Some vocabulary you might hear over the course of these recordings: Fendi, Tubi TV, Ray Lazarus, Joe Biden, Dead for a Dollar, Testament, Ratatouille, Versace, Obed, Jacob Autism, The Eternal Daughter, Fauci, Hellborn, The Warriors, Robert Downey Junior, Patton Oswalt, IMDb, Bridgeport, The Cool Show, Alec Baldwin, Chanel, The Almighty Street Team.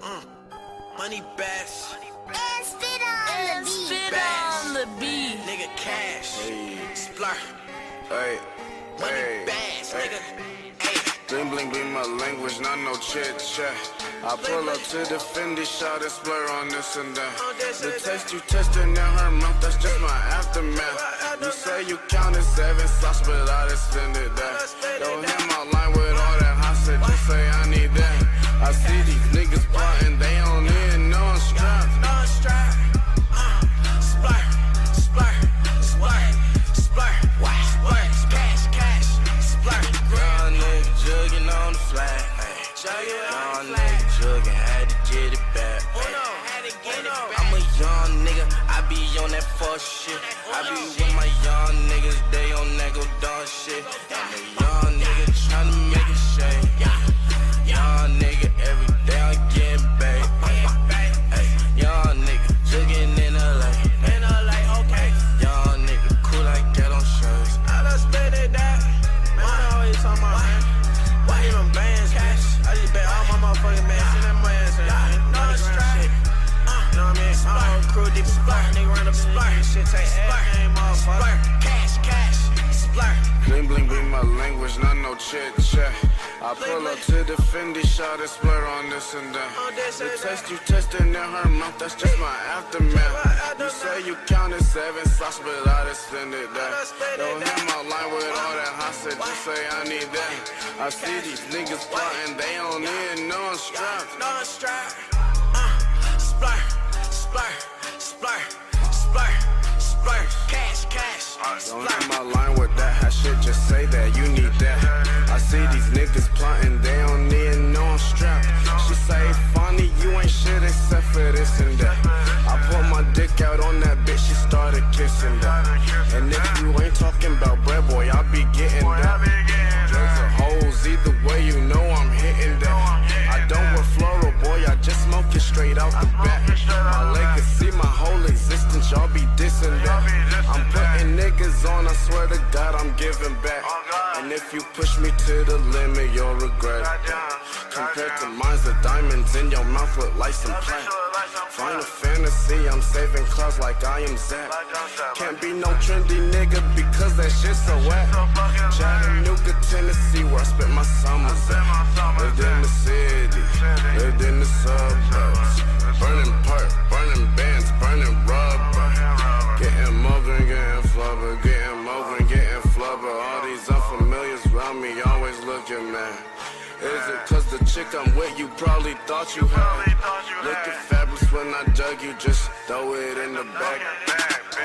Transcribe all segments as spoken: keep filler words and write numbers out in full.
Mm. Money bass. And spit on the beat. Spit on the beat. Nigga cash. Hey. Splur. Hey. Money hey. Bass, hey. Nigga. Bling bling bling, my language, not no chit chat. I pull up to the Fendi, shot and splur on this and that. The test you tested now her mouth, that's just my aftermath. You say you counted seven slots, but I extended that. Don't hit my line with all that hostage, you say I need that. I see these niggas plotting, they don't need no strap. No strap. Splur, splur, splur, splur, splur, cash, cash, splur. Jugging on the flag, ayy. Young nigga jugging, had to get it back, ayy. I'm a young nigga, I be on that fuck shit. I be with my young niggas, they on that go dumb shit. I'm a young nigga tryna make a shake. Young nigga, every day I'm getting paid. Young nigga jugging in L A. Young nigga cool like that on shirts. I done spent it that. Man, I always on my mind. I give them bands, bitch. I just bet all my motherfucking bands in that money, son. No strike. You know what I mean? My whole crew deep splur. Nigga run up splur. Shit take everything, motherfucker. Cash, cash, splur. Bling, bling, bling, my language, not no chit chat. I pull up to the Fendi, shot and splur on this and that. The test you tested in her mouth, that's just my aftermath. You say you counted seven slots, but I extended that. Don't hit my line with all that hostage, you say I need that. I see these niggas plotting, they don't need no strap. No strap. Uh, splur, splur, splur, splur, splur, cash, cash. Don't hit my line with that hot shit, just say that you need that. I see these niggas plotting, they don't need no strap. She say, funny, you ain't shit except for this and that. I put my dick out on that bitch, she started kissing that. And if you ain't talking about bread, boy, I be getting that. Either way, you know I'm hitting that. I don't wear floral, boy, I just smoke it straight out the back. My legacy, my whole existence, y'all be dissing that. I'm putting niggas on, I swear to God, I'm giving back. And if you push me to the limit, you'll regret it. Compared to mines, the diamonds in your mouth look like some plant. Final fantasy, I'm saving clouds like I am Zach. Can't be no trendy nigga because that shit's so wet. Chattanooga, Tennessee, where I spent my summers at. Lived in the city, lived in the suburbs. Burning park, burning bands, burning rubber. Getting over and getting flubber, getting over and getting flubber. All these unfamiliars around me always looking mad. Is it cause the chick I'm with you probably thought you had? Look at fabulous when I dug you, just throw it in the bag. Hey,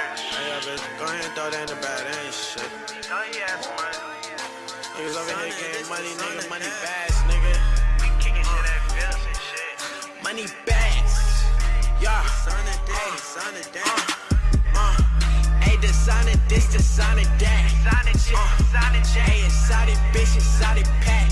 bitch, go ahead and throw that in the bag, that ain't shit. Niggas over here getting money, nigga, money fast, nigga. We kicking to that bills and shit. Money fast, yeah. Hey, son of damn, uh, hey, the son of this, the son of that. Hey, it's solid bitch, it's solid pack.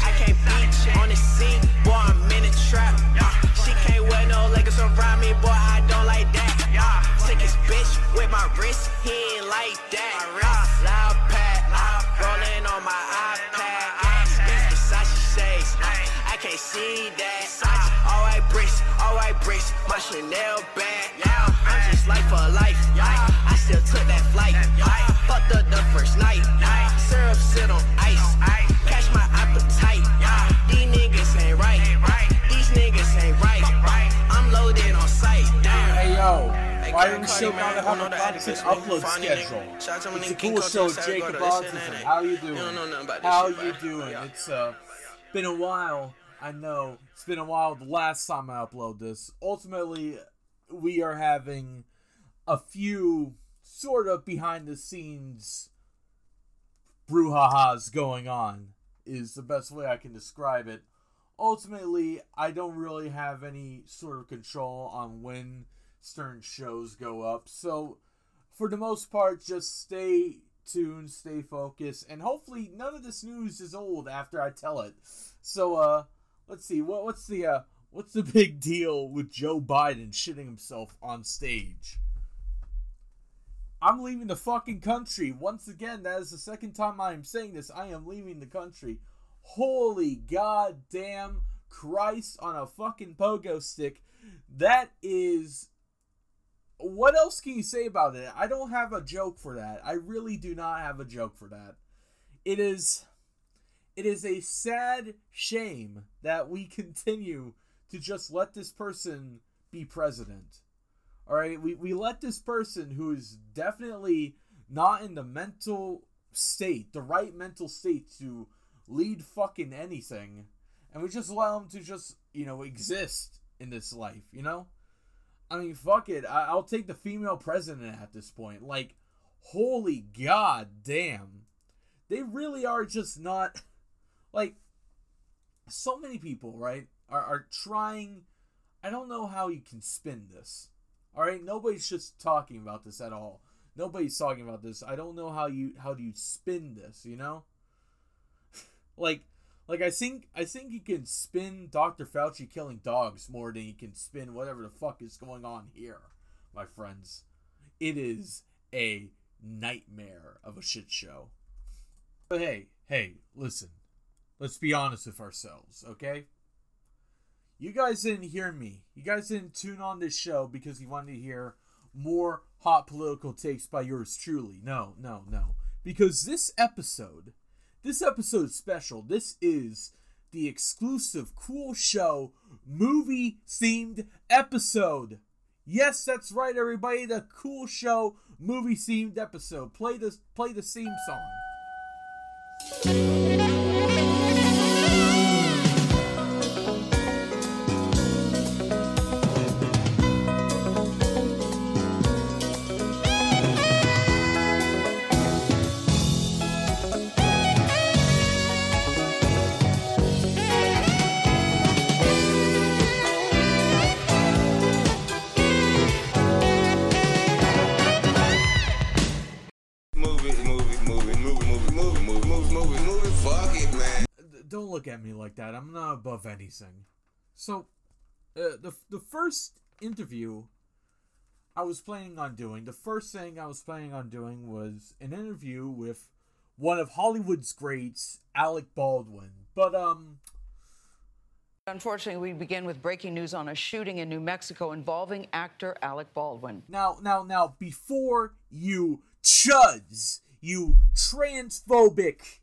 I can't be on the scene, boy, I'm in a trap. uh, She can't wear no leggings around me, boy, I don't like that. uh, Sick as bitch with my wrist, he ain't like that. uh, Loud pad, uh, rolling on my iPad. uh, These Versace shades, uh, I can't see that. uh, All white bricks, all white bricks, my Chanel bag. I'm just life for life, uh, I still took that flight. uh, Fucked up the first night, uh, syrup sit on ice. Catch my appetite, uh, these niggas ain't right. These niggas ain't right. I'm loaded on sight. Hey yo, why are we still not on the podcast upload schedule? It's The Cool Show, Jacob Autism. How you doing? How you doing? It's uh, been a while. I know it's been a while. The last time I upload this, ultimately, we are having a few sort of behind the scenes brouhahas going on is the best way I can describe it. Ultimately, I don't really have any sort of control on when certain shows go up. So, for the most part, just stay tuned, stay focused, and hopefully none of this news is old after I tell it. So, uh, let's see. What what's the uh, what's the big deal with Joe Biden shitting himself on stage? I'm leaving the fucking country. Once again, that is the second time I am saying this. I am leaving the country. Holy goddamn Christ on a fucking pogo stick. That is... What else can you say about it? I don't have a joke for that. I really do not have a joke for that. It is... It is a sad shame that we continue to just let this person be president. All right, we, we let this person who is definitely not in the mental state, the right mental state to lead fucking anything, and we just allow him to just, you know, exist in this life, you know? I mean, fuck it. I, I'll take the female president at this point. Like, holy goddamn. They really are just not... Like, so many people, right, are, are trying... I don't know how you can spin this. All right? Nobody's just talking about this at all. Nobody's talking about this. I don't know how you... How do you spin this, you know? like, like I think... I think you can spin Doctor Fauci killing dogs more than you can spin whatever the fuck is going on here, my friends. It is a nightmare of a shit show. But hey, hey, listen. Let's be honest with ourselves, okay? You guys didn't hear me. You guys didn't tune on this show because you wanted to hear more hot political takes by yours truly. No, no, no. Because this episode, this episode is special. This is the exclusive Cool Show movie-themed episode. Yes, that's right, everybody. The Cool Show movie-themed episode. Play the, play the theme song. Don't look at me like that. I'm not above anything. So, uh, the the first interview I was planning on doing, the first thing I was planning on doing was an interview with one of Hollywood's greats, Alec Baldwin. But, um... Unfortunately, we begin with breaking news on a shooting in New Mexico involving actor Alec Baldwin. Now, now, now, before you chuds, you transphobic,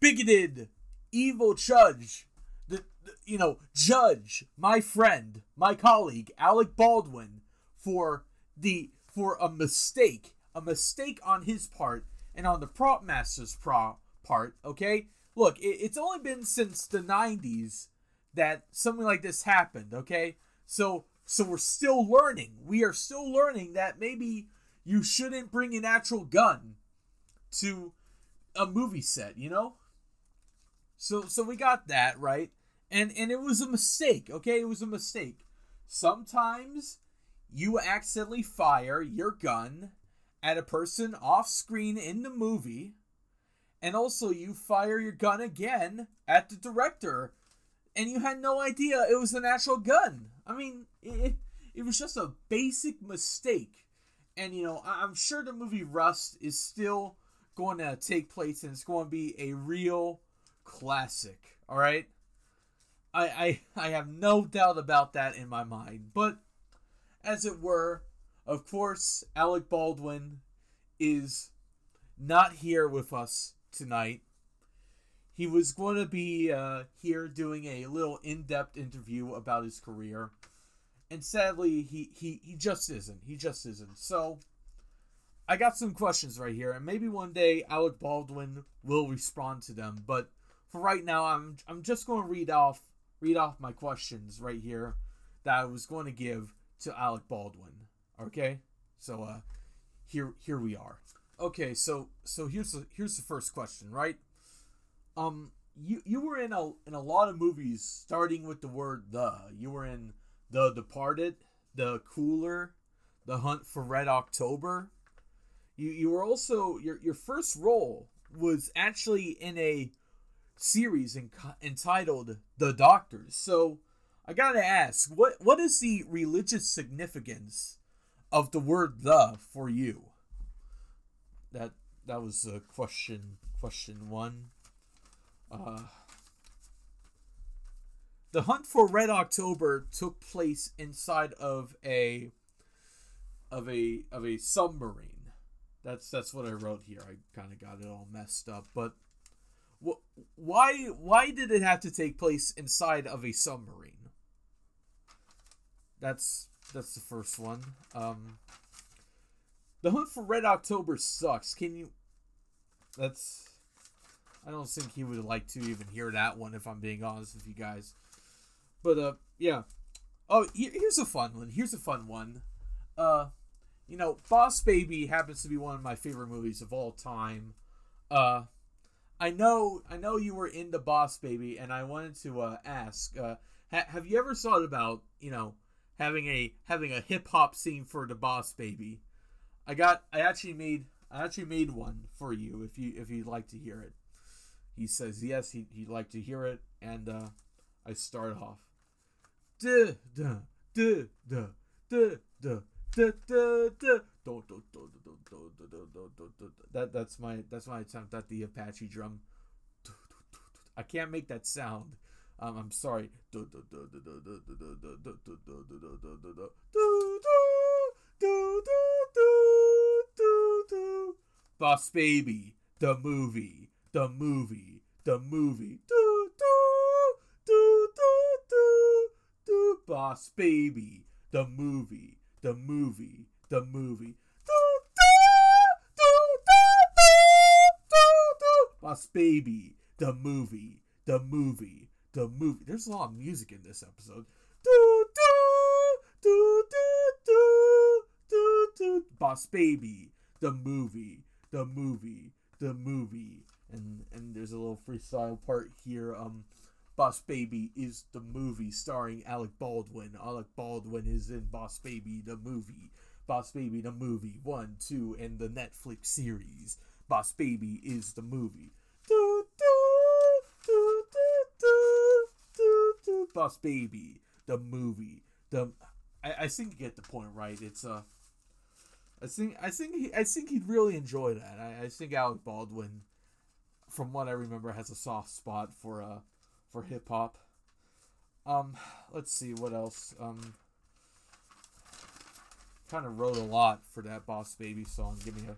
bigoted... evil judge, the, the you know judge my friend, my colleague Alec Baldwin for the for a mistake, a mistake on his part and on the prop master's prop part. Okay, look, it, it's only been since the nineties that something like this happened. Okay, so so we're still learning. We are still learning that maybe you shouldn't bring an actual gun to a movie set. You know. So so we got that, right? And and it was a mistake, okay? It was a mistake. Sometimes you accidentally fire your gun at a person off screen in the movie, and also you fire your gun again at the director, and you had no idea it was an actual gun. I mean, it, it was just a basic mistake. And, you know, I'm sure the movie Rust is still going to take place, and it's going to be a real... classic, all right? I, I I have no doubt about that in my mind. But, as it were, of course, Alec Baldwin is not here with us tonight. He was going to be uh, here doing a little in-depth interview about his career. And sadly, he, he, he just isn't. He just isn't. So, I got some questions right here. And maybe one day Alec Baldwin will respond to them. But, for right now, I'm I'm just going to read off read off my questions right here that I was going to give to Alec Baldwin. Okay, so uh, here here we are. Okay, so so here's the, here's the first question, right? Um, you you were in a in a lot of movies starting with the word "the." You were in The Departed, The Cooler, The Hunt for Red October. You you were also your your first role was actually in a series in, entitled The Doctors. So I gotta ask, what what is the religious significance of the word "the" for you? That that was uh, question question one. Uh, The hunt for Red October took place inside of a of a of a submarine. That's that's what I wrote here. I kind of got it all messed up, but wh- why why did it have to take place inside of a submarine? That's that's the first one. Um, the Hunt for Red October sucks. Can you? That's. I don't think he would like to even hear that one, if I'm being honest with you guys. But, uh, yeah. Oh, here's a fun one. Here's a fun one. Uh, you know, Boss Baby happens to be one of my favorite movies of all time. Uh, I know, I know you were into Boss Baby, and I wanted to uh, ask, uh, ha- have you ever thought about, you know, having a having a hip hop scene for the Boss Baby? I got, I actually made, I actually made one for you if you if you'd like to hear it. He says yes, he he'd like to hear it, and uh, I start off. Don't don't don't don't don't don't don't don't that that's my that's my attempt at the Apache drum. I can't make that sound. Um, I'm sorry. Boss Baby, the movie, the movie, the movie. Boss Baby, the movie, the movie, the movie. Boss Baby, the movie, the movie, the movie. There's a lot of music in this episode. Boss Baby, the movie, the movie, the movie. And and there's a little freestyle part here. Um, Boss Baby is the movie starring Alec Baldwin. Alec Baldwin is in Boss Baby the movie. Boss Baby the movie one, two, and the Netflix series. Boss Baby is the movie. Do, do, do, do, do, do. Boss Baby the movie. The I, I think you get the point, right? It's uh, I think I think he, I think he'd really enjoy that. I, I think Alec Baldwin, from what I remember, has a soft spot for uh. for hip hop. Um, let's see what else. Um, kind of wrote a lot for that Boss Baby song. Give me a,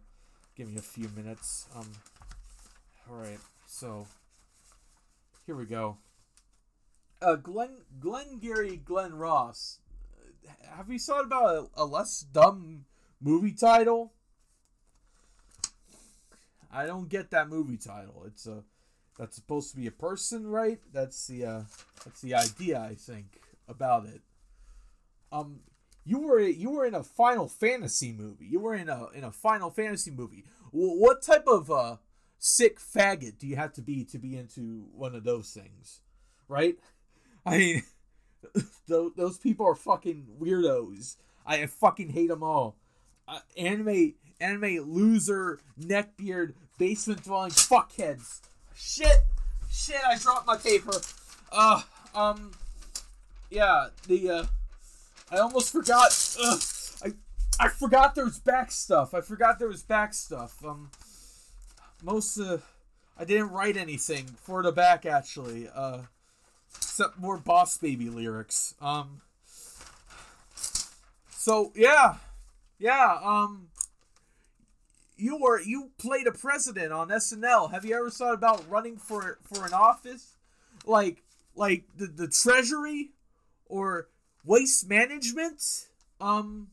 give me a few minutes. Um, all right. So here we go. Uh, Glenn, Glengarry Glen Ross. Have you thought about a, a less dumb movie title? I don't get that movie title. It's a That's supposed to be a person, right? That's the uh, that's the idea, I think, about it. Um, you were you were in a Final Fantasy movie. You were in a in a Final Fantasy movie. W- what type of uh, sick faggot do you have to be to be into one of those things, right? I mean, those those people are fucking weirdos. I fucking hate them all. Uh, anime anime loser, neckbeard, basement dwelling fuckheads. Shit, shit! I dropped my paper. Uh, um, yeah. The uh, I almost forgot. Uh, I I forgot there was back stuff. I forgot there was back stuff. Um, most uh, I didn't write anything for the back actually. Uh, except more Boss Baby lyrics. Um. So yeah, yeah. Um. You were you played a president on S N L. Have you ever thought about running for for an office, like like the, the Treasury or waste management? Um,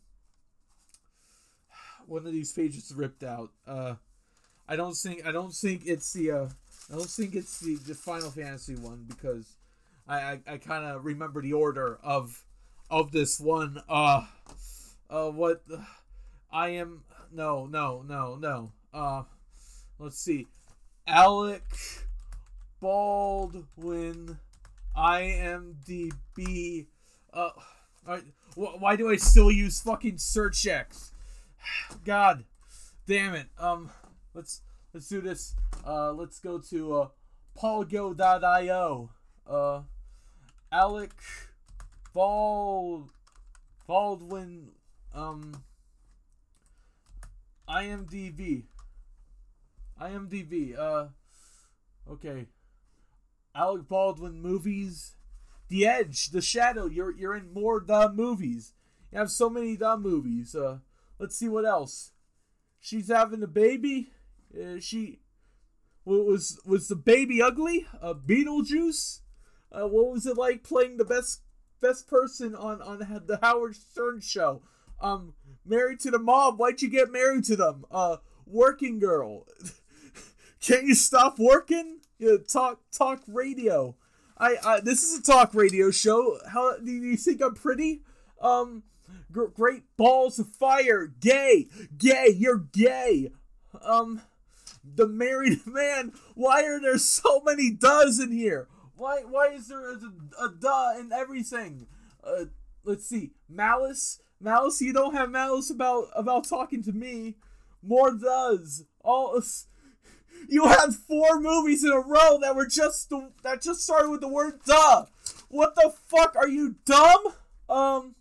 one of these pages ripped out. Uh, I don't think I don't think it's the uh, I don't think it's the, the Final Fantasy one because I I, I kind of remember the order of of this one. Uh, uh, what uh, I am. No, no, no, no. Uh, let's see. Alec Baldwin, I M D B. Uh, all right. Wh- why do I still use fucking SearchX? God, damn it. Um, let's let's do this. Uh, let's go to uh, Polgo dot io. Uh, Alec Bald Baldwin. Um. IMDb. IMDb. Uh, okay. Alec Baldwin movies. The Edge, The Shadow. You're you're in more the movies. You have so many the movies. Uh, let's see what else. She's having a baby. Uh, she what was was the baby ugly? Uh, Beetlejuice. Uh, what was it like playing the best best person on on the Howard Stern show? Um, Married to the Mob. Why'd you get married to them? Uh, Working Girl. Can't you stop working? You know, talk talk radio. I, I this is a talk radio show. How do you think I'm pretty? Um, gr- great balls of fire. Gay, gay. You're gay. Um, the married man. Why are there so many does in here? Why why is there a, a duh in everything? Uh, let's see. Malice, malice. You don't have malice about about talking to me. More does. All. You had four movies in a row that were just the, that just started with the word duh. What the fuck? Are you dumb? Um,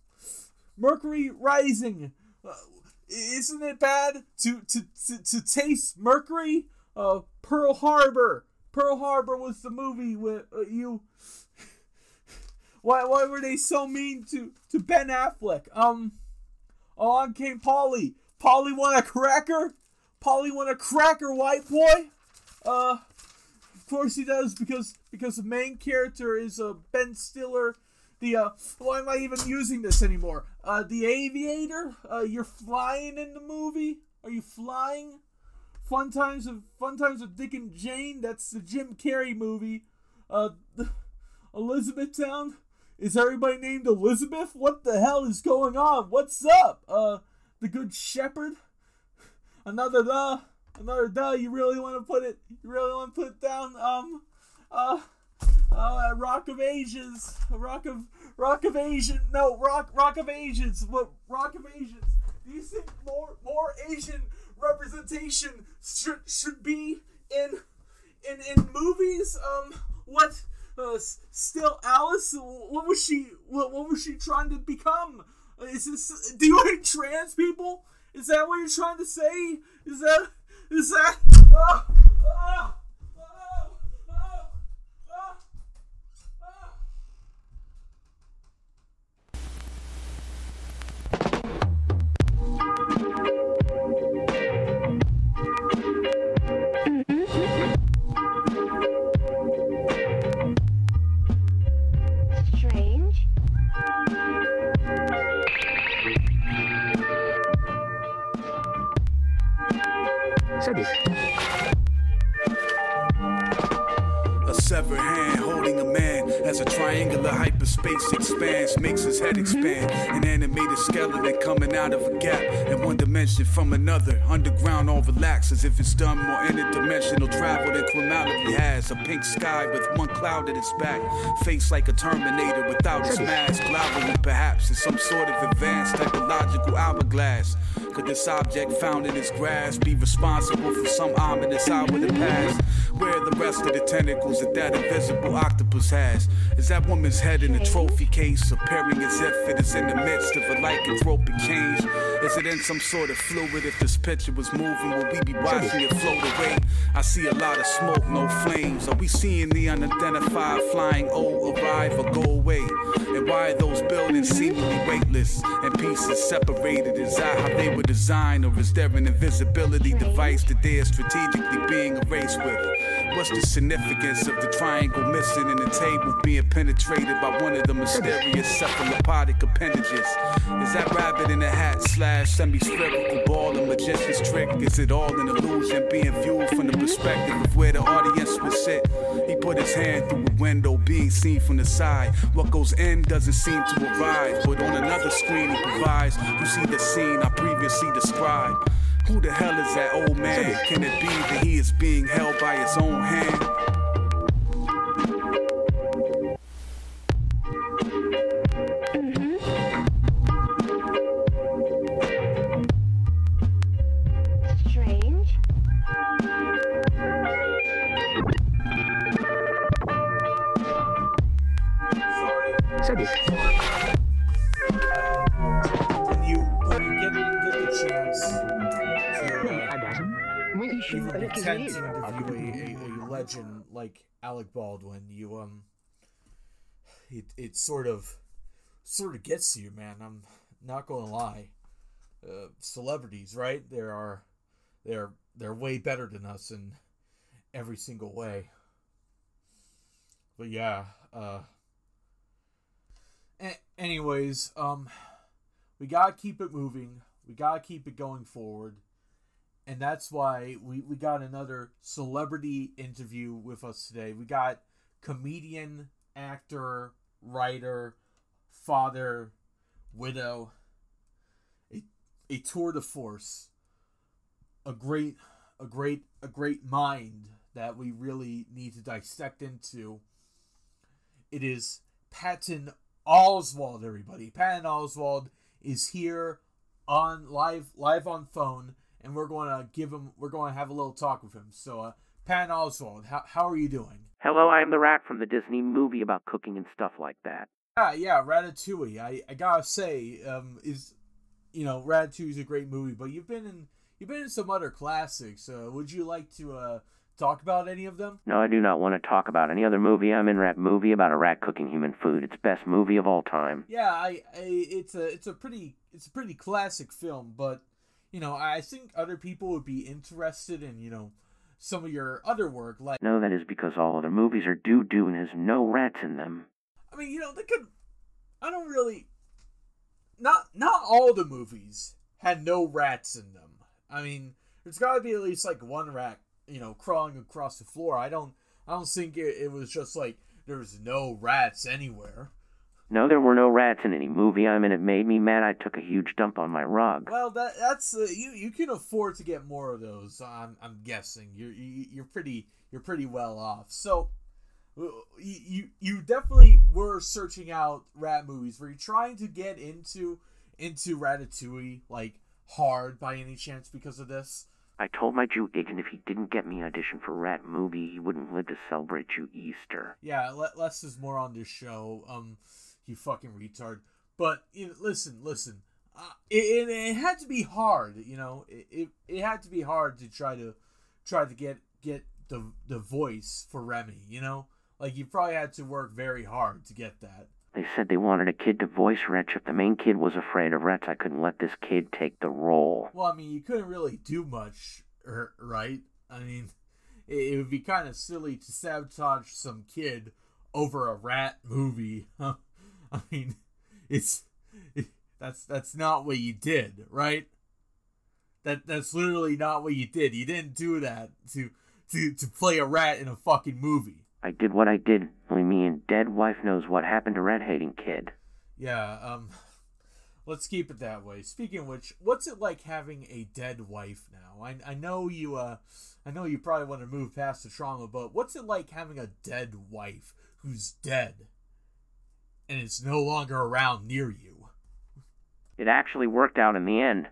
Mercury Rising. Uh, isn't it bad to to, to, to taste mercury? Uh, Pearl Harbor. Pearl Harbor was the movie with uh, you. why why were they so mean to, to Ben Affleck? Um, along came Polly. Polly want a cracker? Polly want a cracker, white boy? Uh, of course he does, because because the main character is uh, Ben Stiller. The uh, why am I even using this anymore? Uh, the Aviator. Uh, you're flying in the movie. Are you flying? Fun times of Fun Times with Dick and Jane. That's the Jim Carrey movie. Uh, Elizabethtown. Is everybody named Elizabeth? What the hell is going on? What's up? Uh, the Good Shepherd. Another duh, another duh. You really want to put it? You really want to put it down? Um, uh, uh, Rock of Ages, Rock of Rock of Asian. No, Rock Rock of Asians. What Rock of Asians? Do you think more more Asian representation should should be in in in movies? Um, what? Uh, still Alice? What was she? What what was she trying to become? Is this? Do you hate trans people? Is that what you're trying to say? Is that, is that, oh, oh, oh, oh, oh, oh. Strange. A severed hand holding a man as a triangular hyperspace expands, makes his head expand. An animated skeleton coming out of a gap in one dimension from another. Underground, all relaxed as if it's done more interdimensional travel than criminality has. A pink sky with one cloud at its back, face like a Terminator without its mask, glowering perhaps in some sort of advanced technological hourglass. Could this object found in its grasp be responsible for some ominous hour in the past? Where are the rest of the tentacles that that invisible octopus has? Is that woman's head in a trophy case, appearing as if it is in the midst of a lycanthropic change? Is it in some sort of fluid? If this picture was moving, would we be watching it float away? I see a lot of smoke, no flames. Are we seeing the unidentified flying O arrive or go away? And why are those buildings seemingly weightless and pieces separated? Is that how they were design, or is there an invisibility device that they are strategically being erased with? What's the significance of the triangle missing and the table being penetrated by one of the mysterious cephalopodic appendages? Is that rabbit in a hat slash semi-spherical ball a magician's trick? Is it all an illusion being viewed from the perspective of where the audience would sit? He put his hand through a window being seen from the side. What goes in doesn't seem to arrive, but on another screen he provides. You see the scene I previously described. Who the hell is that old man? Can it be that he is being held by his own hand? Like Alec Baldwin, you um, it it sort of sort of gets you, man. I'm not gonna lie. Uh, celebrities, right? They are they're they're way better than us in every single way. But yeah. Uh, a- anyways, um, we gotta keep it moving. We gotta keep it going forward. And that's why we, we got another celebrity interview with us today. We got comedian, actor, writer, father, widow, a, a tour de force, a great, a great, a great mind that we really need to dissect into. It is Patton Oswalt, everybody. Patton Oswalt is here on live, live on phone. And we're going to give him, we're going to have a little talk with him. So, uh, Patton Oswalt, how, how are you doing? Hello, I am the rat from the Disney movie about cooking and stuff like that. Yeah, yeah, Ratatouille. I, I gotta say, um, is, you know, Ratatouille's a great movie, but you've been in, you've been in some other classics. Uh, would you like to, uh, talk about any of them? No, I do not want to talk about any other movie. I'm in Rat Movie about a rat cooking human food. It's best movie of all time. Yeah, I, I it's a, it's a pretty, it's a pretty classic film, but. You know, I think other people would be interested in, you know, some of your other work. Like, no, that is because all other movies are doo-doo and has no rats in them. I mean, you know, they could... I don't really... Not not all the movies had no rats in them. I mean, there's got to be at least, like, one rat, you know, crawling across the floor. I don't I don't think it, it was just, like, there's no rats anywhere. No, there were no rats in any movie I'm in. It made me mad. I took a huge dump on my rug. Well, that that's uh, you. You can afford to get more of those. I'm I'm guessing you're you, you're pretty you're pretty well off. So, you you definitely were searching out rat movies. Were you trying to get into into Ratatouille like hard by any chance because of this? I told my Jew agent if he didn't get me an audition for Rat Movie, he wouldn't live to celebrate Jew Easter. Yeah, less is more on this show. Um. You fucking retard. But you know, listen, listen. Uh, it, it, it had to be hard, you know. It, it it had to be hard to try to try to get get the the voice for Remy, you know. Like you probably had to work very hard to get that. They said they wanted a kid to voice Wretch. If the main kid was afraid of Wretch, I couldn't let this kid take the role. Well, I mean, you couldn't really do much, right? I mean, it, it would be kind of silly to sabotage some kid over a rat movie, huh? I mean, it's it, that's that's not what you did, right? That that's literally not what you did. You didn't do that to to to play a rat in a fucking movie. I did what I did. Only me and dead wife knows what happened to rat-hating kid. Yeah, um, let's keep it that way. Speaking of which, what's it like having a dead wife now? I I know you uh I know you probably want to move past the trauma, but what's it like having a dead wife who's dead? And it's no longer around near you. It actually worked out in the end.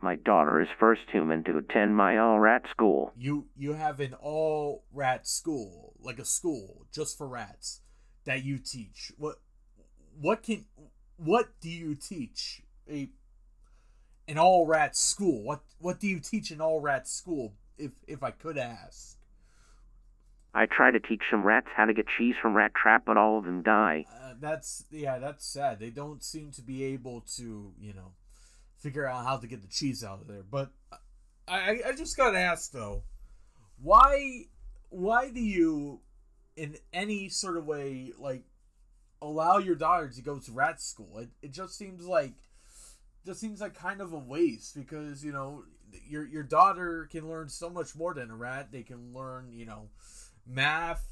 My daughter is first human to attend my all-rat school. You you have an all-rat school, like a school just for rats, that you teach. What what can what do you teach? A an all-rat school. What what do you teach an all-rat school? If if I could ask. I try to teach some rats how to get cheese from rat trap, but all of them die. Uh, that's, yeah, that's sad. They don't seem to be able to, you know, figure out how to get the cheese out of there. But I, I just got to ask, though, why why do you, in any sort of way, like, allow your daughter to go to rat school? It, it just seems like, just seems like kind of a waste because, you know, your your daughter can learn so much more than a rat. They can learn, you know, math,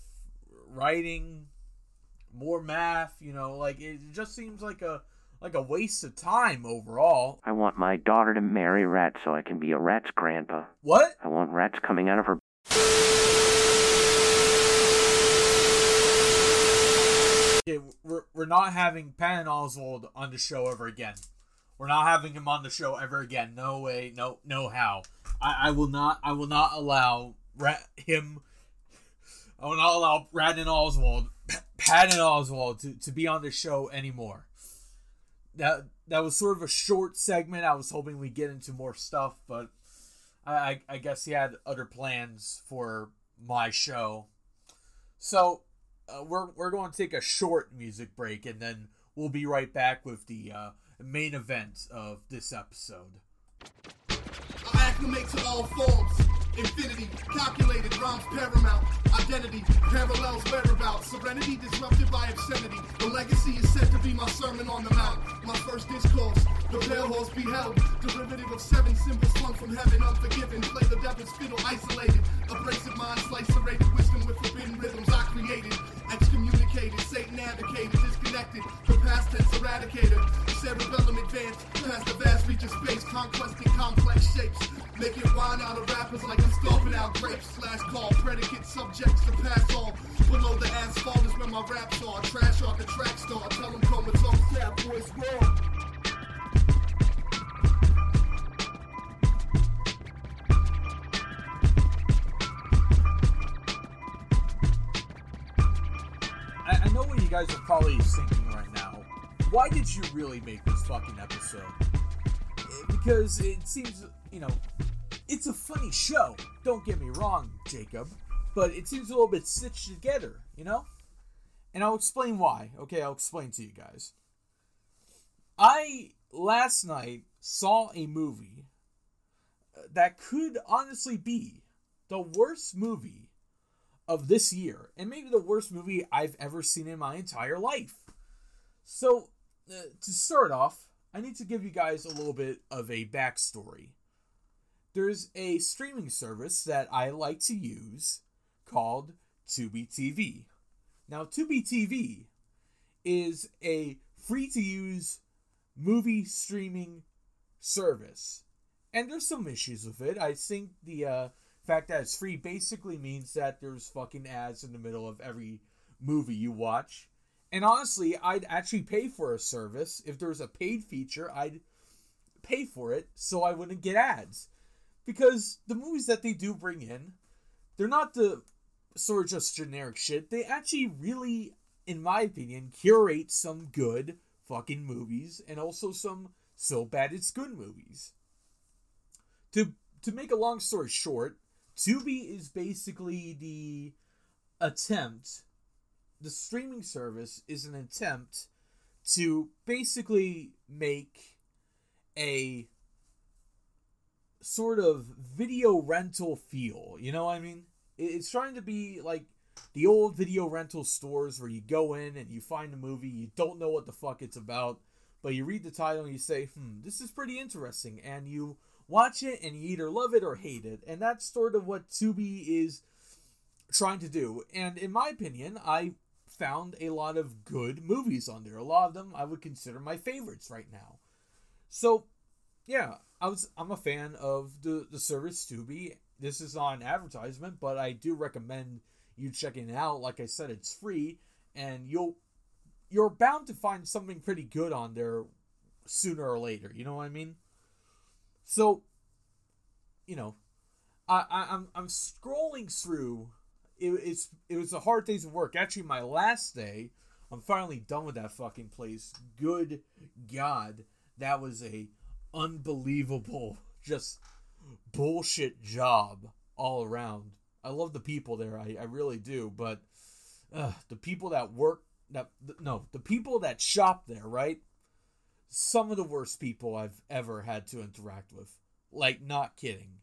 writing, more math, you know, like it just seems like a like a waste of time overall. I want my daughter to marry rats so I can be a rat's grandpa. What? I want rats coming out of her. Okay, we're we're not having Patton Oswalt on the show ever again. We're not having him on the show ever again. No way. No. No how. I, I will not. I will not allow rat him. I will not allow Patton Oswalt, Patton Oswalt, to, to be on the show anymore. That that was sort of a short segment. I was hoping we'd get into more stuff, but I I guess he had other plans for my show. So uh, we're we're going to take a short music break, and then we'll be right back with the uh, main event of this episode. I acclimate to all forms. Infinity, calculated, rhymes paramount. Identity, parallels, whereabouts. Serenity disrupted by obscenity. The legacy is said to be my sermon on the mount. My first discourse, the rail horse beheld. Derivative of seven symbols flung from heaven. Unforgiven, play the devil's fiddle, isolated. Abrasive mind, slicerated wisdom with forbidden rhythms I created. Excommunicated, Satan advocated, disconnected. The past tense eradicated. Cerebellum advanced, past the vast reach of space. Conquesting complex shapes. Making wine out of rappers like I'm stomping out grapes. Slash call, predicate, subjects to pass on. Below the asphalt is where my raps are. Trash off the track star. Tell them come and talk, sad boys, roar. I, I know what you guys are probably thinking right now. Why did you really make this fucking episode? Because it seems, you know, it's a funny show, don't get me wrong, Jacob, but it seems a little bit stitched together, you know? And I'll explain why, okay? I'll explain to you guys. I, last night, saw a movie that could honestly be the worst movie of this year, and maybe the worst movie I've ever seen in my entire life. So, uh, to start off, I need to give you guys a little bit of a backstory. There's a streaming service that I like to use called Tubi T V. Now, Tubi T V is a free-to-use movie streaming service. And there's some issues with it. I think the uh, fact that it's free basically means that there's fucking ads in the middle of every movie you watch. And honestly, I'd actually pay for a service. If there was a paid feature, I'd pay for it so I wouldn't get ads. Because the movies that they do bring in, they're not the sort of just generic shit. They actually really, in my opinion, curate some good fucking movies and also some so bad it's good movies. To to make a long story short, Tubi is basically the attempt... The streaming service is an attempt to basically make a sort of video rental feel. You know what I mean? It's trying to be like the old video rental stores where you go in and you find a movie. You don't know what the fuck it's about, but you read the title and you say, hmm, this is pretty interesting. And you watch it and you either love it or hate it. And that's sort of what Tubi is trying to do. And in my opinion, I... found a lot of good movies on there. A lot of them I would consider my favorites right now. So, yeah, I was I'm a fan of the the service Tubi. This is not an advertisement, but I do recommend you checking it out. Like I said, it's free, and you'll you're bound to find something pretty good on there sooner or later. You know what I mean? So, you know, I, I I'm I'm scrolling through. It, it's it was a hard day's of work. Actually, my last day, I'm finally done with that fucking place. Good God, that was a unbelievable, just bullshit job all around. I love the people there, I, I really do. But uh, the people that work that no, the people that shop there, right? Some of the worst people I've ever had to interact with. Like, not kidding.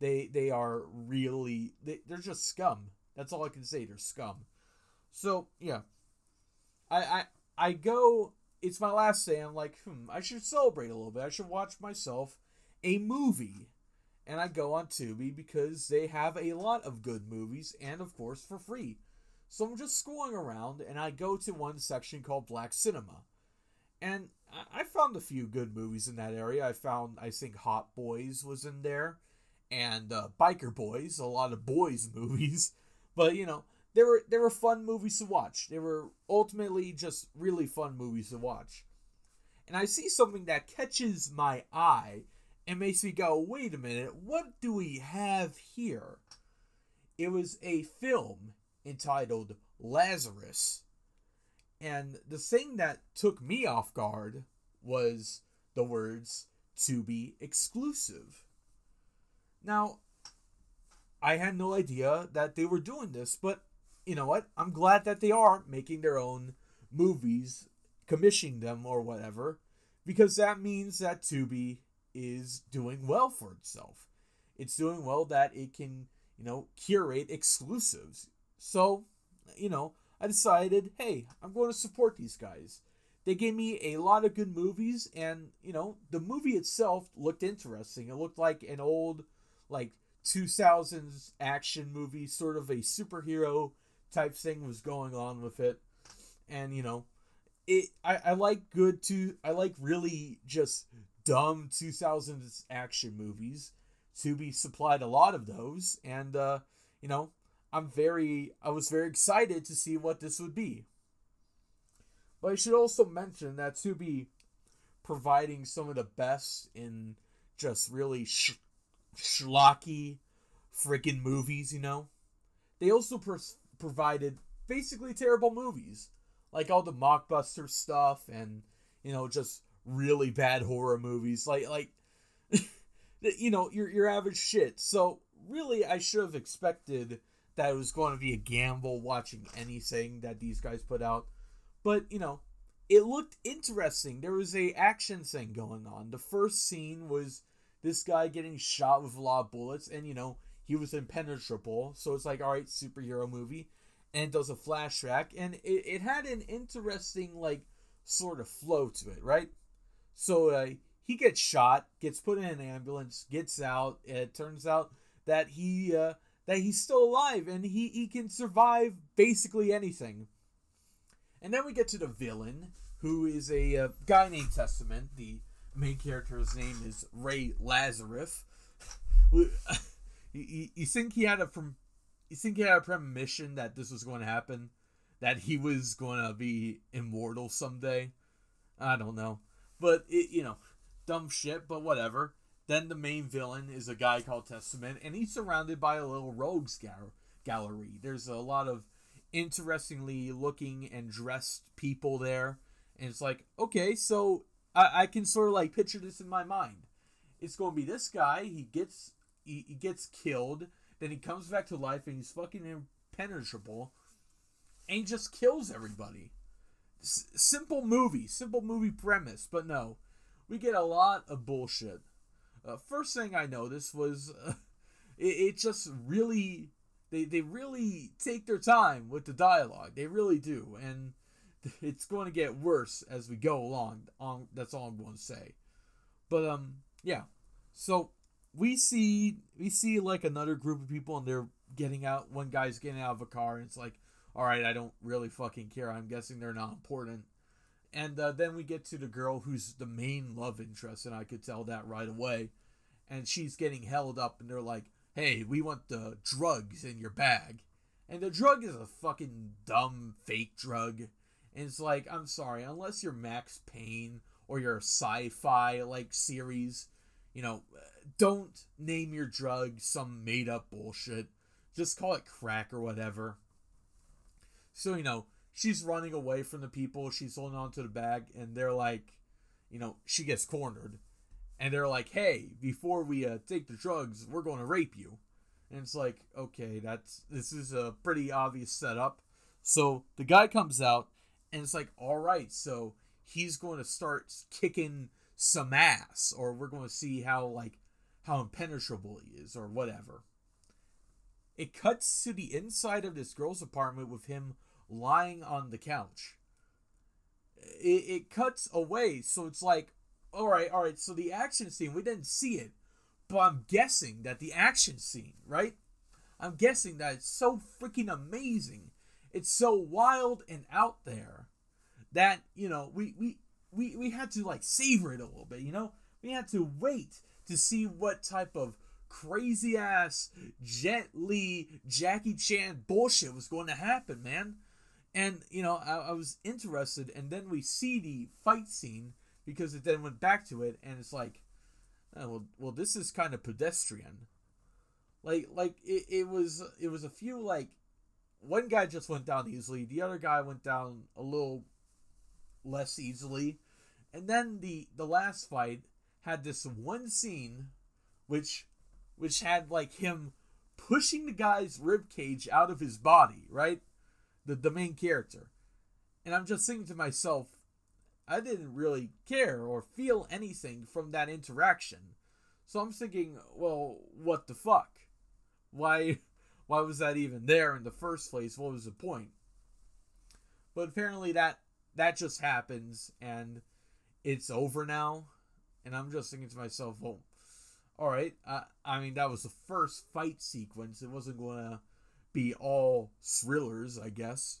They they are really they, they're just scum. That's all I can say. They're scum. So, yeah. I, I I go... It's my last day. I'm like, hmm, I should celebrate a little bit. I should watch myself a movie. And I go on Tubi because they have a lot of good movies and, of course, for free. So I'm just scrolling around and I go to one section called Black Cinema. And I, I found a few good movies in that area. I found, I think, Hot Boys was in there. And uh, Biker Boys, a lot of boys movies. But, you know, they were they were fun movies to watch. They were ultimately just really fun movies to watch. And I see something that catches my eye and makes me go, wait a minute, what do we have here? It was a film entitled Lazarus. And the thing that took me off guard was the words, to be exclusive. Now, I had no idea that they were doing this, but you know what? I'm glad that they are making their own movies, commissioning them or whatever, because that means that Tubi is doing well for itself. It's doing well that it can, you know, curate exclusives. So, you know, I decided, hey, I'm going to support these guys. They gave me a lot of good movies, and, you know, the movie itself looked interesting. It looked like an old, like, two thousands action movie, sort of a superhero type thing was going on with it. And, you know, it I, I like good, to I like really just dumb two thousands action movies. Tubi supplied a lot of those, and, uh, you know, I'm very, I was very excited to see what this would be. But I should also mention that Tubi providing some of the best in just really sh- schlocky freaking movies, you know. They also pro- provided basically terrible movies, like all the mockbuster stuff and, you know, just really bad horror movies, like, like you know, your your average shit. So really, I should have expected that it was going to be a gamble watching anything that these guys put out. But, you know, it looked interesting. There was a action thing going on. The first scene was this guy getting shot with a lot of bullets. And, you know, he was impenetrable. So it's like, all right, superhero movie. And it does a flashback. And it, it had an interesting, like, sort of flow to it, right? So uh, he gets shot, gets put in an ambulance, gets out. And it turns out that he uh, that he's still alive. And he, he can survive basically anything. And then we get to the villain, who is a uh, guy named Testament. The main character's name is Ray Lazarus. you, you, you think he had a from? You think he had a premonition that this was going to happen, that he was going to be immortal someday? I don't know, but it, you know, dumb shit. But whatever. Then the main villain is a guy called Testament, and he's surrounded by a little rogues gal- gallery. There's a lot of interestingly looking and dressed people there, and it's like, okay, so I, I can sort of like picture this in my mind. It's gonna be this guy. He gets he, he gets killed, then he comes back to life, and he's fucking impenetrable, and he just kills everybody. S- simple movie, simple movie premise, but no, we get a lot of bullshit. Uh, first thing I noticed was uh, it, it just really. They they really take their time with the dialogue. They really do. And it's going to get worse as we go along. On, that's all I'm going to say. But, um, yeah. So, we see, we see like, another group of people, and they're getting out. One guy's getting out of a car, and it's like, all right, I don't really fucking care. I'm guessing they're not important. And uh, then we get to the girl who's the main love interest, and I could tell that right away. And she's getting held up, and they're like, hey, we want the drugs in your bag. And the drug is a fucking dumb fake drug. And it's like, I'm sorry, unless you're Max Payne or you're a sci-fi, like, series, you know, don't name your drug some made-up bullshit. Just call it crack or whatever. So, you know, she's running away from the people. She's holding on to the bag, and they're like, you know, she gets cornered. And they're like, hey, before we uh, take the drugs, we're going to rape you. And it's like, okay, that's this is a pretty obvious setup. So the guy comes out, and it's like, all right, so he's going to start kicking some ass, or we're going to see how, like, how impenetrable he is, or whatever. It cuts to the inside of this girl's apartment with him lying on the couch. It, it cuts away, so it's like, All right, all right, so the action scene, we didn't see it, but I'm guessing that the action scene, right? I'm guessing that it's so freaking amazing. It's so wild and out there that, you know, we we, we, we had to, like, savor it a little bit, you know? We had to wait to see what type of crazy-ass, Jet Li, Jackie Chan bullshit was going to happen, man. And, you know, I, I was interested, and then we see the fight scene, because it then went back to it, and it's like, oh, well, well, this is kind of pedestrian. Like, like it, it was, it was a few, like, one guy just went down easily, the other guy went down a little less easily, and then the, the last fight had this one scene, which, which had, like, him pushing the guy's ribcage out of his body, right? the, the main character. And I'm just thinking to myself, I didn't really care or feel anything from that interaction. So I'm thinking, well, what the fuck? Why, why was that even there in the first place? What was the point? But apparently that, that just happens and it's over now. And I'm just thinking to myself, well, all right. Uh, I mean, that was the first fight sequence. It wasn't going to be all thrillers, I guess.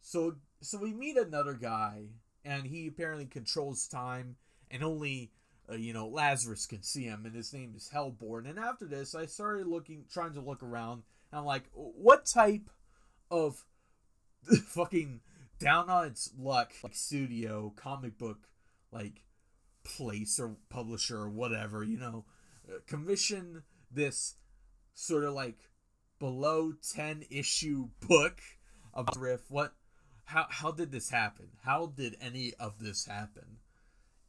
So, so we meet another guy, and he apparently controls time, and only, uh, you know, Lazarus can see him, and his name is Hellborn. And after this, I started looking, trying to look around, and I'm like, what type of fucking down on its luck, like, studio, comic book, like, place or publisher or whatever, you know, commission this sort of, like, below ten issue book of Drift? What? How how did this happen? How did any of this happen?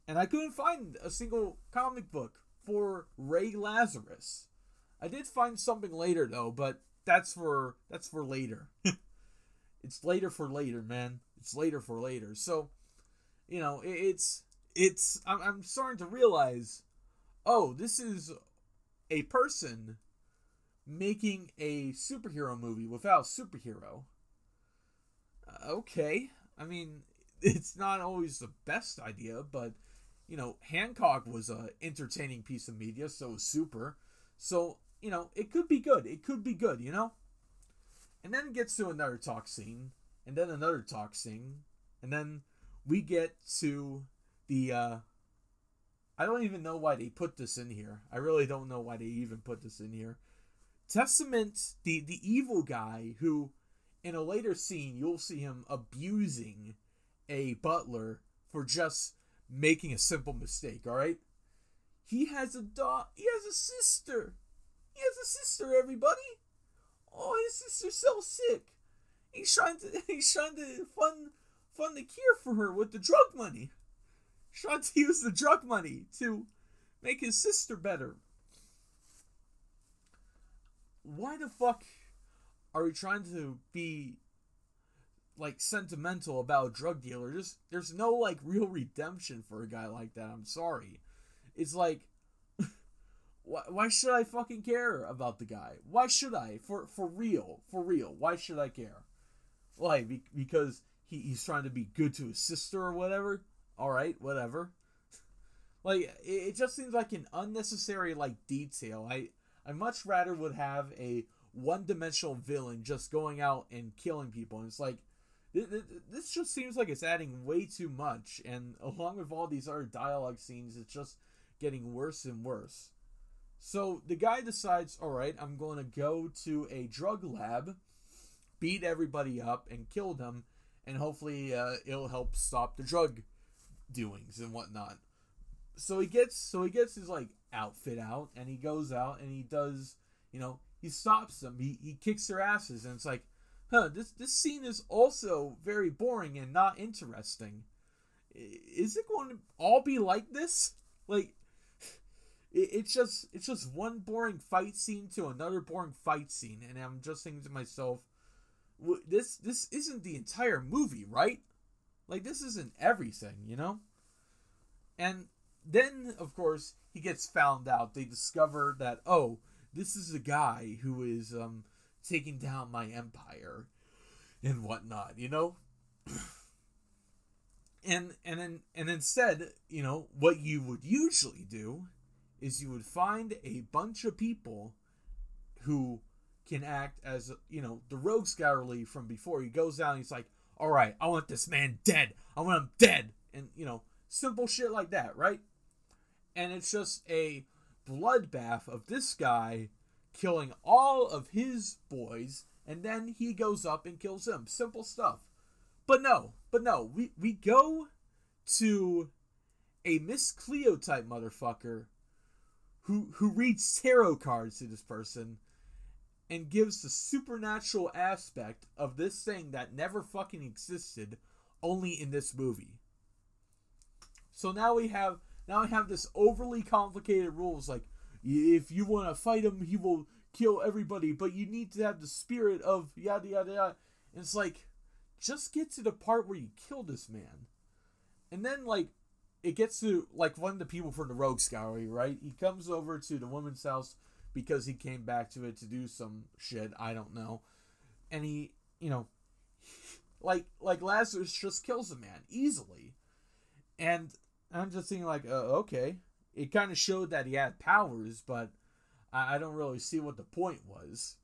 And I couldn't find a single comic book for Ray Lazarus. I did find something later though, but that's for that's for later. It's later for later, man. It's later for later. So, you know, it, it's it's I'm, I'm starting to realize, oh, this is a person making a superhero movie without superhero. Okay, I mean, it's not always the best idea, but, you know, Hancock was an entertaining piece of media, so was Super. So, you know, it could be good. It could be good, you know? And then it gets to another talk scene, and then another talk scene, and then we get to the, uh, I don't even know why they put this in here. I really don't know why they even put this in here. Testament, the, the evil guy who... in a later scene, you'll see him abusing a butler for just making a simple mistake, all right? He has a dog. He has a sister. He has a sister, everybody. Oh, his sister's so sick. He's trying to he's trying to fund, fund the cure for her with the drug money. He's trying to use the drug money to make his sister better. Why the fuck... are we trying to be, like, sentimental about a drug dealer? Just, there's no, like, real redemption for a guy like that. I'm sorry. It's like, why, why should I fucking care about the guy? Why should I? For for real. For real. Why should I care? Why? Be, because he, he's trying to be good to his sister or whatever? Alright, whatever. Like, it, it just seems like an unnecessary, like, detail. I, I much rather would have a... one-dimensional villain just going out and killing people. And it's like, this just seems like it's adding way too much, and along with all these other dialogue scenes, it's just getting worse and worse. So the guy decides, all right, I'm going to go to a drug lab, beat everybody up and kill them, and hopefully uh, it'll help stop the drug doings and whatnot. So he gets so he gets his like outfit out, and he goes out and he does, you know, he stops them. He, he kicks their asses. And it's like, huh, this, this scene is also very boring and not interesting. Is it going to all be like this? Like, it, it's just it's just one boring fight scene to another boring fight scene. And I'm just thinking to myself, this, this isn't the entire movie, right? Like, this isn't everything, you know? And then, of course, he gets found out. They discover that, oh, this is the guy who is um, taking down my empire and whatnot, you know? and and then and instead, you know, what you would usually do is you would find a bunch of people who can act as, you know, the rogue scholarly from before. He goes down and he's like, all right, I want this man dead. I want him dead. And, you know, simple shit like that, right? And it's just a bloodbath of this guy killing all of his boys, and then he goes up and kills him. Simple stuff. But no, but no, we, we go to a Miss Cleo type motherfucker who who reads tarot cards to this person and gives the supernatural aspect of this thing that never fucking existed, only in this movie. So now we have Now I have this overly complicated rules, like, if you want to fight him, he will kill everybody, but you need to have the spirit of yada, yada, yada. And it's like, just get to the part where you kill this man. And then, like, it gets to, like, one of the people from the Rogue Gallery, right? He comes over to the woman's house because he came back to it to do some shit. I don't know. And he, you know, like, like Lazarus just kills the man easily. And I'm just thinking, like, uh, okay. It kind of showed that he had powers, but I, I don't really see what the point was.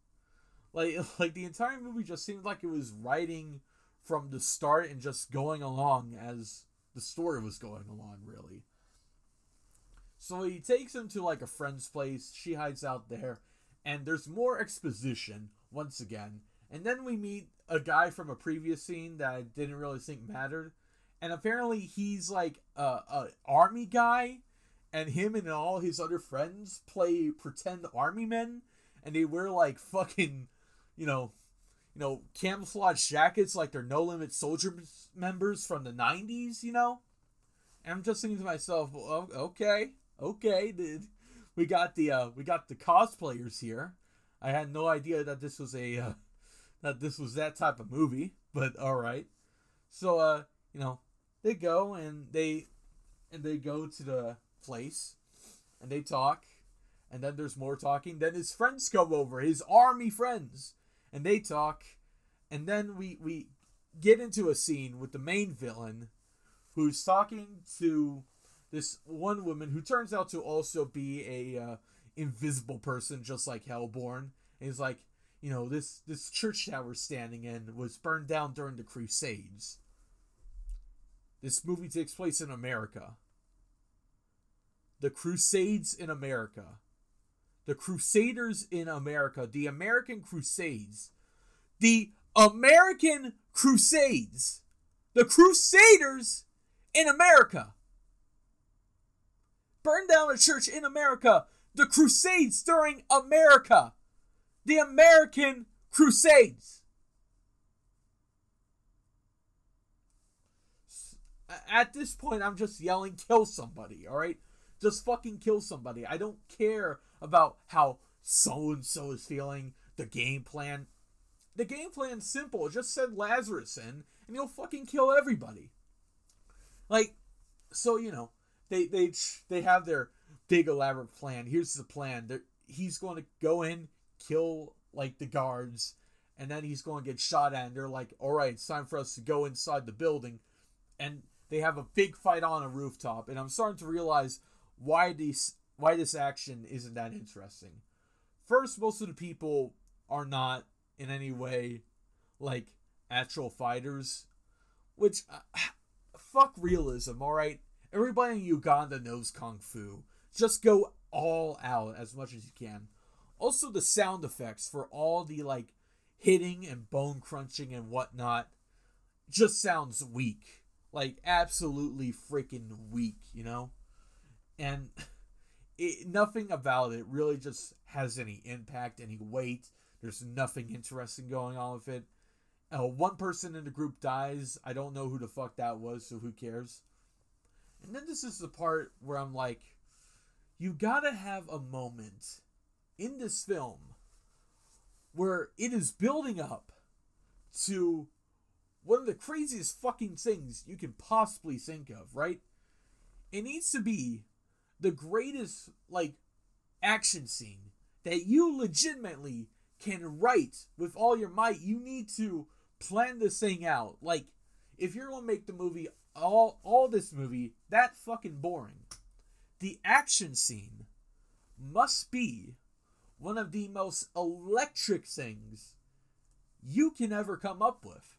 Like, like the entire movie just seemed like it was writing from the start and just going along as the story was going along, really. So he takes him to, like, a friend's place. She hides out there. And there's more exposition, once again. And then we meet a guy from a previous scene that I didn't really think mattered. And apparently he's, like, a, a army guy. And him and all his other friends play pretend army men. And they wear, like, fucking, you know, you know, camouflage jackets like they're No Limit Soldier members from the nineties, you know? And I'm just thinking to myself, well, okay, okay, dude. We got the, uh, we got the cosplayers here. I had no idea that this was a, uh, that this was that type of movie, but all right. So, uh, you know, they go and they, and they go to the place and they talk. And then there's more talking. Then his friends come over, his army friends. And they talk. And then we, we get into a scene with the main villain who's talking to this one woman who turns out to also be a uh, invisible person, just like Hellborn. And he's like, you know, this, this church that we're standing in was burned down during the Crusades. This movie takes place in America. The Crusades in America. The Crusaders in America. The American Crusades. The American Crusades. The Crusaders in America. Burn down a church in America. The Crusades during America. The American Crusades. At this point, I'm just yelling, kill somebody, all right? Just fucking kill somebody. I don't care about how so-and-so is feeling. The game plan. The game plan's simple. Just send Lazarus in and he'll fucking kill everybody. Like, so, you know, they they they have their big elaborate plan. Here's the plan. They're, he's going to go in, kill, like, the guards, and then he's going to get shot at, and they're like, all right, it's time for us to go inside the building. And they have a big fight on a rooftop, and I'm starting to realize why these why this action isn't that interesting. First, most of the people are not in any way like actual fighters, which uh, fuck realism, all right? Everybody in Uganda knows kung fu. Just go all out as much as you can. Also, the sound effects for all the like hitting and bone crunching and whatnot just sounds weak, like absolutely freaking weak, you know? And it, nothing about it really just has any impact, any weight. There's nothing interesting going on with it. Uh, one person in the group dies. I don't know who the fuck that was, so who cares? And then this is the part where I'm like, you gotta have a moment in this film where it is building up to one of the craziest fucking things you can possibly think of, right? It needs to be the greatest, like, action scene that you legitimately can write with all your might. You need to plan this thing out. Like, if you're gonna make the movie, all all this movie, that fucking boring, the action scene must be one of the most electric things you can ever come up with.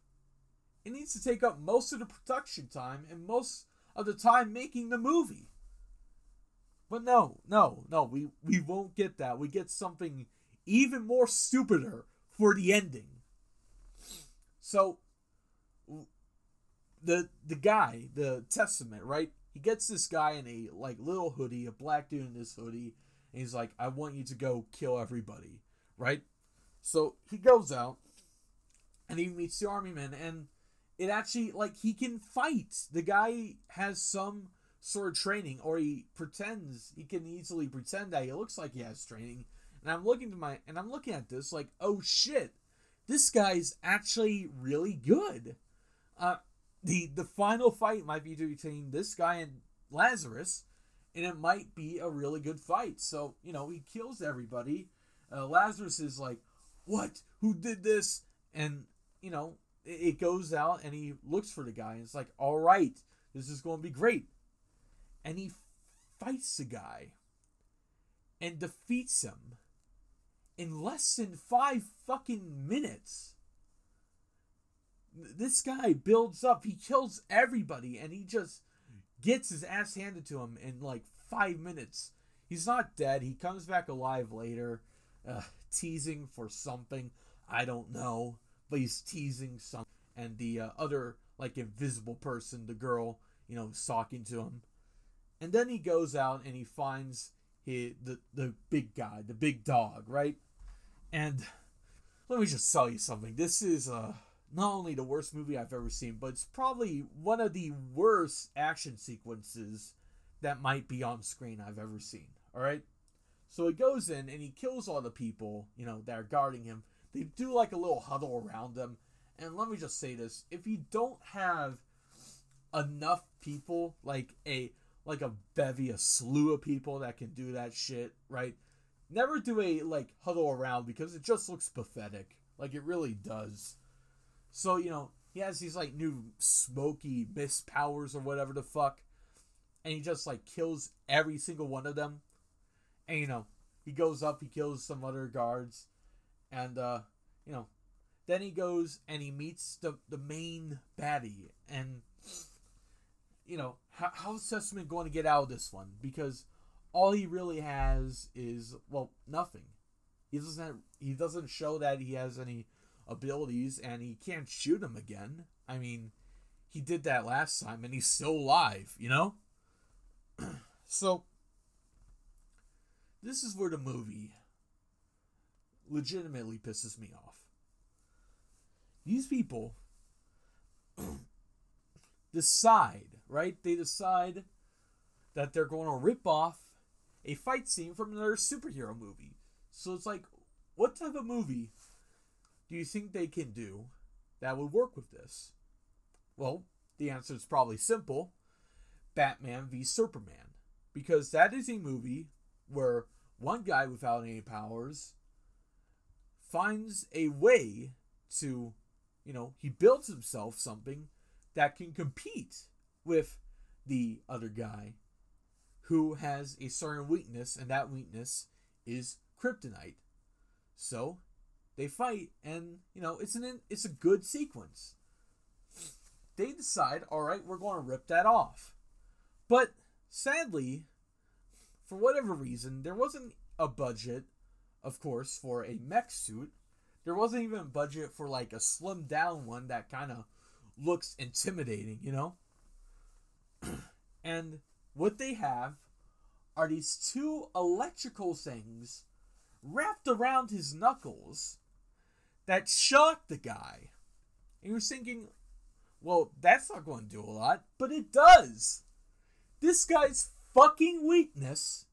It needs to take up most of the production time and most of the time making the movie. But no, no, no, we, we won't get that. We get something even more stupider for the ending. So, the the guy, the Testament, right? He gets this guy in a like little hoodie, a black dude in this hoodie. And he's like, I want you to go kill everybody, right? So, he goes out and he meets the army men. And it actually, like, he can fight. The guy has some sort of training, or he pretends he can easily pretend that he looks like he has training. And I'm looking to my and I'm looking at this like, oh shit, this guy's actually really good. Uh, the the final fight might be between this guy and Lazarus, and it might be a really good fight. So, you know, he kills everybody. Uh, Lazarus is like, what? Who did this? And, you know, it, it goes out and he looks for the guy. And it's like, all right, this is going to be great. And he fights the guy and defeats him in less than five fucking minutes. This guy builds up. He kills everybody and he just gets his ass handed to him in like five minutes. He's not dead. He comes back alive later, uh, teasing for something. I don't know, but he's teasing something. And the uh, other like invisible person, the girl, you know, is talking to him. And then he goes out and he finds his, the, the big guy, the big dog, right? And let me just tell you something. This is uh, not only the worst movie I've ever seen, but it's probably one of the worst action sequences that might be on screen I've ever seen, all right? So he goes in and he kills all the people, you know, that are guarding him. They do like a little huddle around him. And let me just say this. If you don't have enough people, like a... like a bevy, a slew of people that can do that shit, right? Never do a, like, huddle around because it just looks pathetic. Like, it really does. So, you know, he has these, like, new smoky mist powers or whatever the fuck. And he just, like, kills every single one of them. And, you know, he goes up, he kills some other guards. And, uh, you know, then he goes and he meets the, the main baddie. And... you know, how, how's Testament going to get out of this one? Because all he really has is, well, nothing. He doesn't he doesn't show that he has any abilities, and he can't shoot him again. I mean, he did that last time, and he's still alive, you know? So, this is where the movie legitimately pisses me off. These people... decide, right? They decide that they're going to rip off a fight scene from another superhero movie. So it's like, what type of movie do you think they can do that would work with this? Well, the answer is probably simple. Batman v Superman. Because that is a movie where one guy without any powers finds a way to, you know, he builds himself something that can compete with the other guy who has a certain weakness, and that weakness is kryptonite. So they fight, and you know it's an it's a good sequence. They decide, all right, we're going to rip that off. But sadly, for whatever reason, there wasn't a budget, of course, for a mech suit. There wasn't even a budget for like a slimmed down one that kind of looks intimidating, you know? And what they have are these two electrical things wrapped around his knuckles that shock the guy. And you're thinking, well, that's not going to do a lot, but it does. This guy's fucking weakness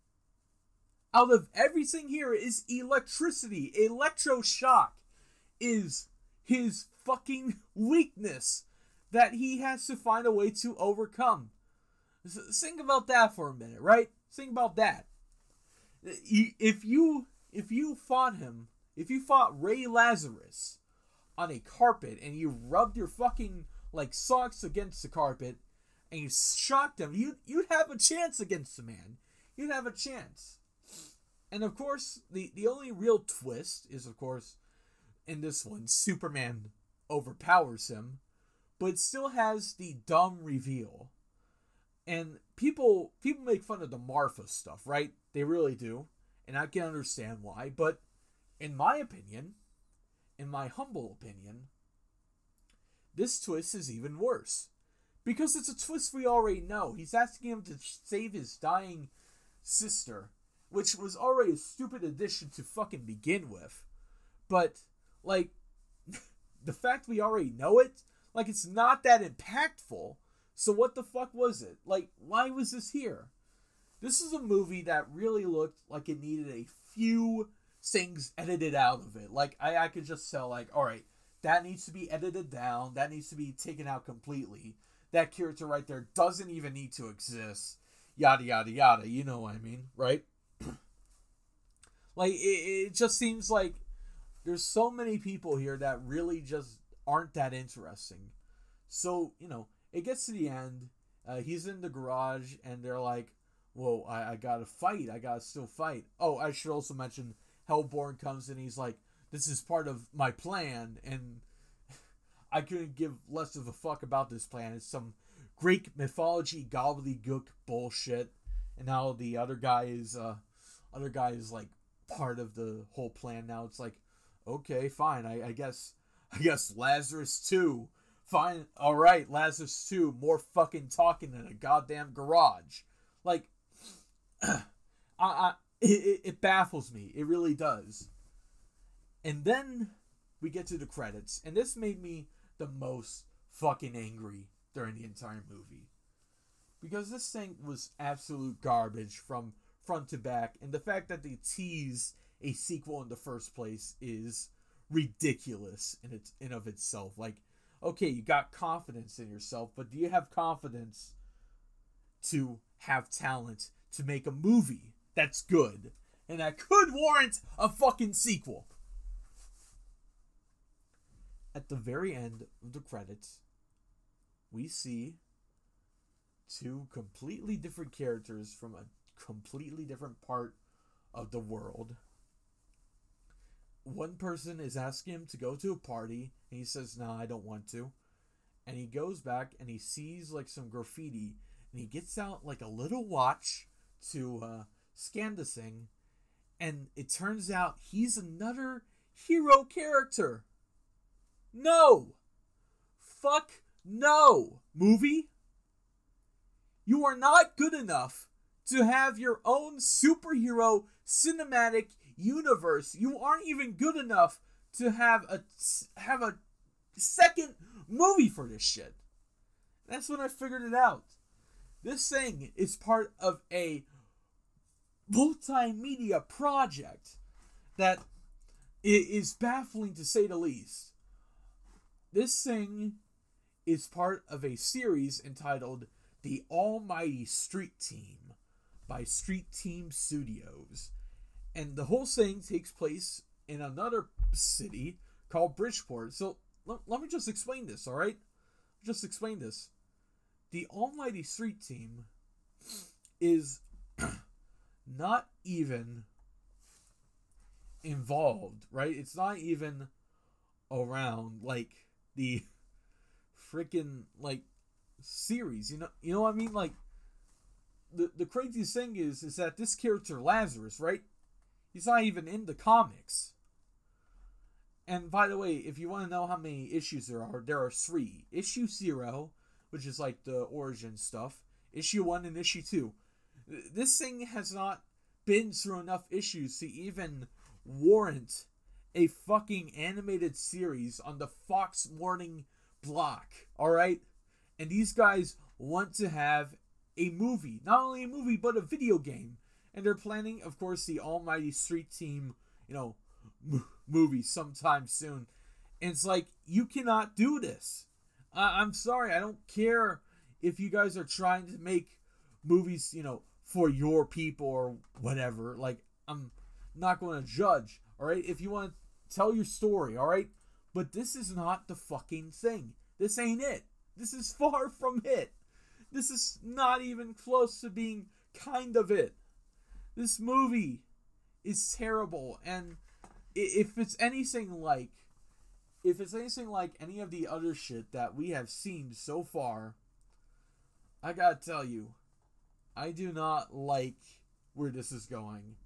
out of everything here is electricity. Electroshock is his fucking weakness that he has to find a way to overcome. Think about that for a minute, right? Think about that. If you if you fought him, if you fought Ray Lazarus on a carpet and you rubbed your fucking like socks against the carpet and you shocked him, you you'd have a chance against the man. You'd have a chance. And of course, the the only real twist is, of course, in this one, Superman overpowers him, but still has the dumb reveal. And people people make fun of the Martha stuff, right? They really do. And I can understand why, but in my opinion, in my humble opinion, this twist is even worse. Because it's a twist we already know. He's asking him to save his dying sister, which was already a stupid addition to fucking begin with. But, like, the fact we already know it, like, it's not that impactful. So what the fuck was it? Like, why was this here? This is a movie that really looked like it needed a few things edited out of it. Like, I, I could just tell, like, all right, that needs to be edited down. That needs to be taken out completely. That character right there doesn't even need to exist. Yada, yada, yada. You know what I mean, right? Like, it, it just seems like there's so many people here that really just aren't that interesting. So, you know, it gets to the end. Uh, he's in the garage, and they're like, whoa, I, I gotta fight. I gotta still fight. Oh, I should also mention Hellborn comes in. He's like, this is part of my plan, and I couldn't give less of a fuck about this plan. It's some Greek mythology gobbledygook bullshit. And now the other guy is, uh, other guy is like part of the whole plan. Now it's like, okay, fine. I, I guess, I guess Lazarus too. Fine. All right. Lazarus too. More fucking talking than a goddamn garage. Like, I, I, it, it baffles me. It really does. And then we get to the credits, and this made me the most fucking angry during the entire movie, because this thing was absolute garbage from front to back, and the fact that they tease a sequel in the first place is ridiculous in its in of itself. Like, okay, you got confidence in yourself, but do you have confidence to have talent to make a movie that's good and that could warrant a fucking sequel? At the very end of the credits, we see two completely different characters from a completely different part of the world. One person is asking him to go to a party, and he says, no, nah, I don't want to. And he goes back, and he sees, like, some graffiti, and he gets out, like, a little watch to uh, scan the thing, and it turns out he's another hero character. No! Fuck no, movie! You are not good enough to have your own superhero cinematic universe. You aren't even good enough to have a have a second movie for this shit. That's when I figured it out. This thing is part of a multimedia project that is baffling to say the least. This thing is part of a series entitled The Almighty Street Team by Street Team Studios. And the whole thing takes place in another city called Bridgeport. So l- let me just explain this, all right? Just explain this. The Almighty Street Team is not even involved, right? It's not even around, like, the freaking, like, series, you know, you know what I mean? Like, the the craziest thing is, is that this character Lazarus, right? He's not even in the comics. And by the way, if you want to know how many issues there are, there are three. Issue zero, which is like the origin stuff. Issue one and issue two. This thing has not been through enough issues to even warrant a fucking animated series on the Fox morning block, all right? And these guys want to have a movie, not only a movie, but a video game. And they're planning, of course, the Almighty Street Team, you know, m- movie sometime soon. And it's like, you cannot do this. I- I'm sorry, I don't care if you guys are trying to make movies, you know, for your people or whatever. Like, I'm not going to judge, all right? If you want to tell your story, all right? But this is not the fucking thing. This ain't it. This is far from it. This is not even close to being kind of it. This movie is terrible. And if it's anything like, if it's anything like any of the other shit that we have seen so far, I gotta tell you, I do not like where this is going.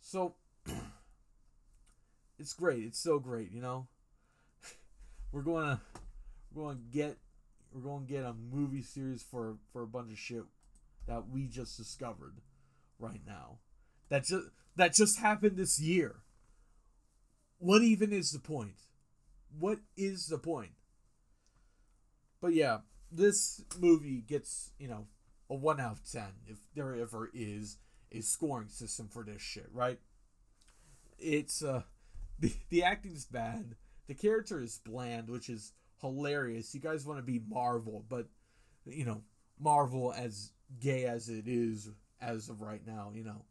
So, it's great. It's so great, you know. We're gonna, we're gonna get, we're gonna get a movie series for for a bunch of shit that we just discovered right now. That just that just happened this year. What even is the point? What is the point? But yeah, this movie gets, you know, a one out of ten if there ever is a scoring system for this shit, right? it's uh, the the acting's bad. The character is bland, which is hilarious. You guys want to be Marvel, but you know, Marvel, as gay as it is as of right now, you know,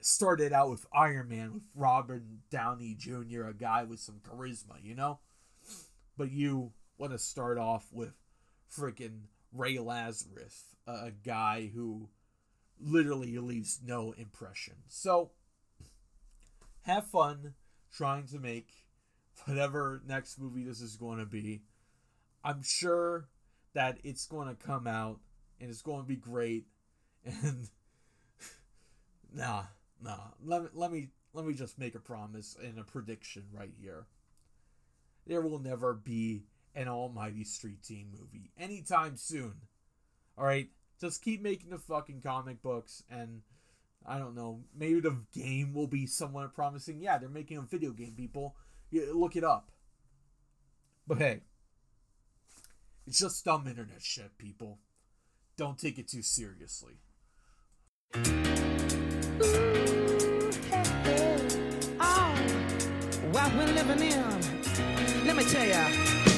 started out with Iron Man with Robert Downey Junior, a guy with some charisma, you know? But you want to start off with freaking Ray Lazarus, a guy who literally leaves no impression. So, have fun trying to make whatever next movie this is going to be. I'm sure that it's going to come out and it's going to be great. And nah, nah. Let, let me let me just make a promise and a prediction right here. There will never be an Almighty Street Team movie anytime soon. All right, just keep making the fucking comic books, and I don't know, maybe the game will be somewhat promising. Yeah, they're making a video game, people. Yeah, look it up. But hey, it's just dumb internet shit, people. Don't take it too seriously. Ooh, hey, oh, what we're living in. Let me tell ya.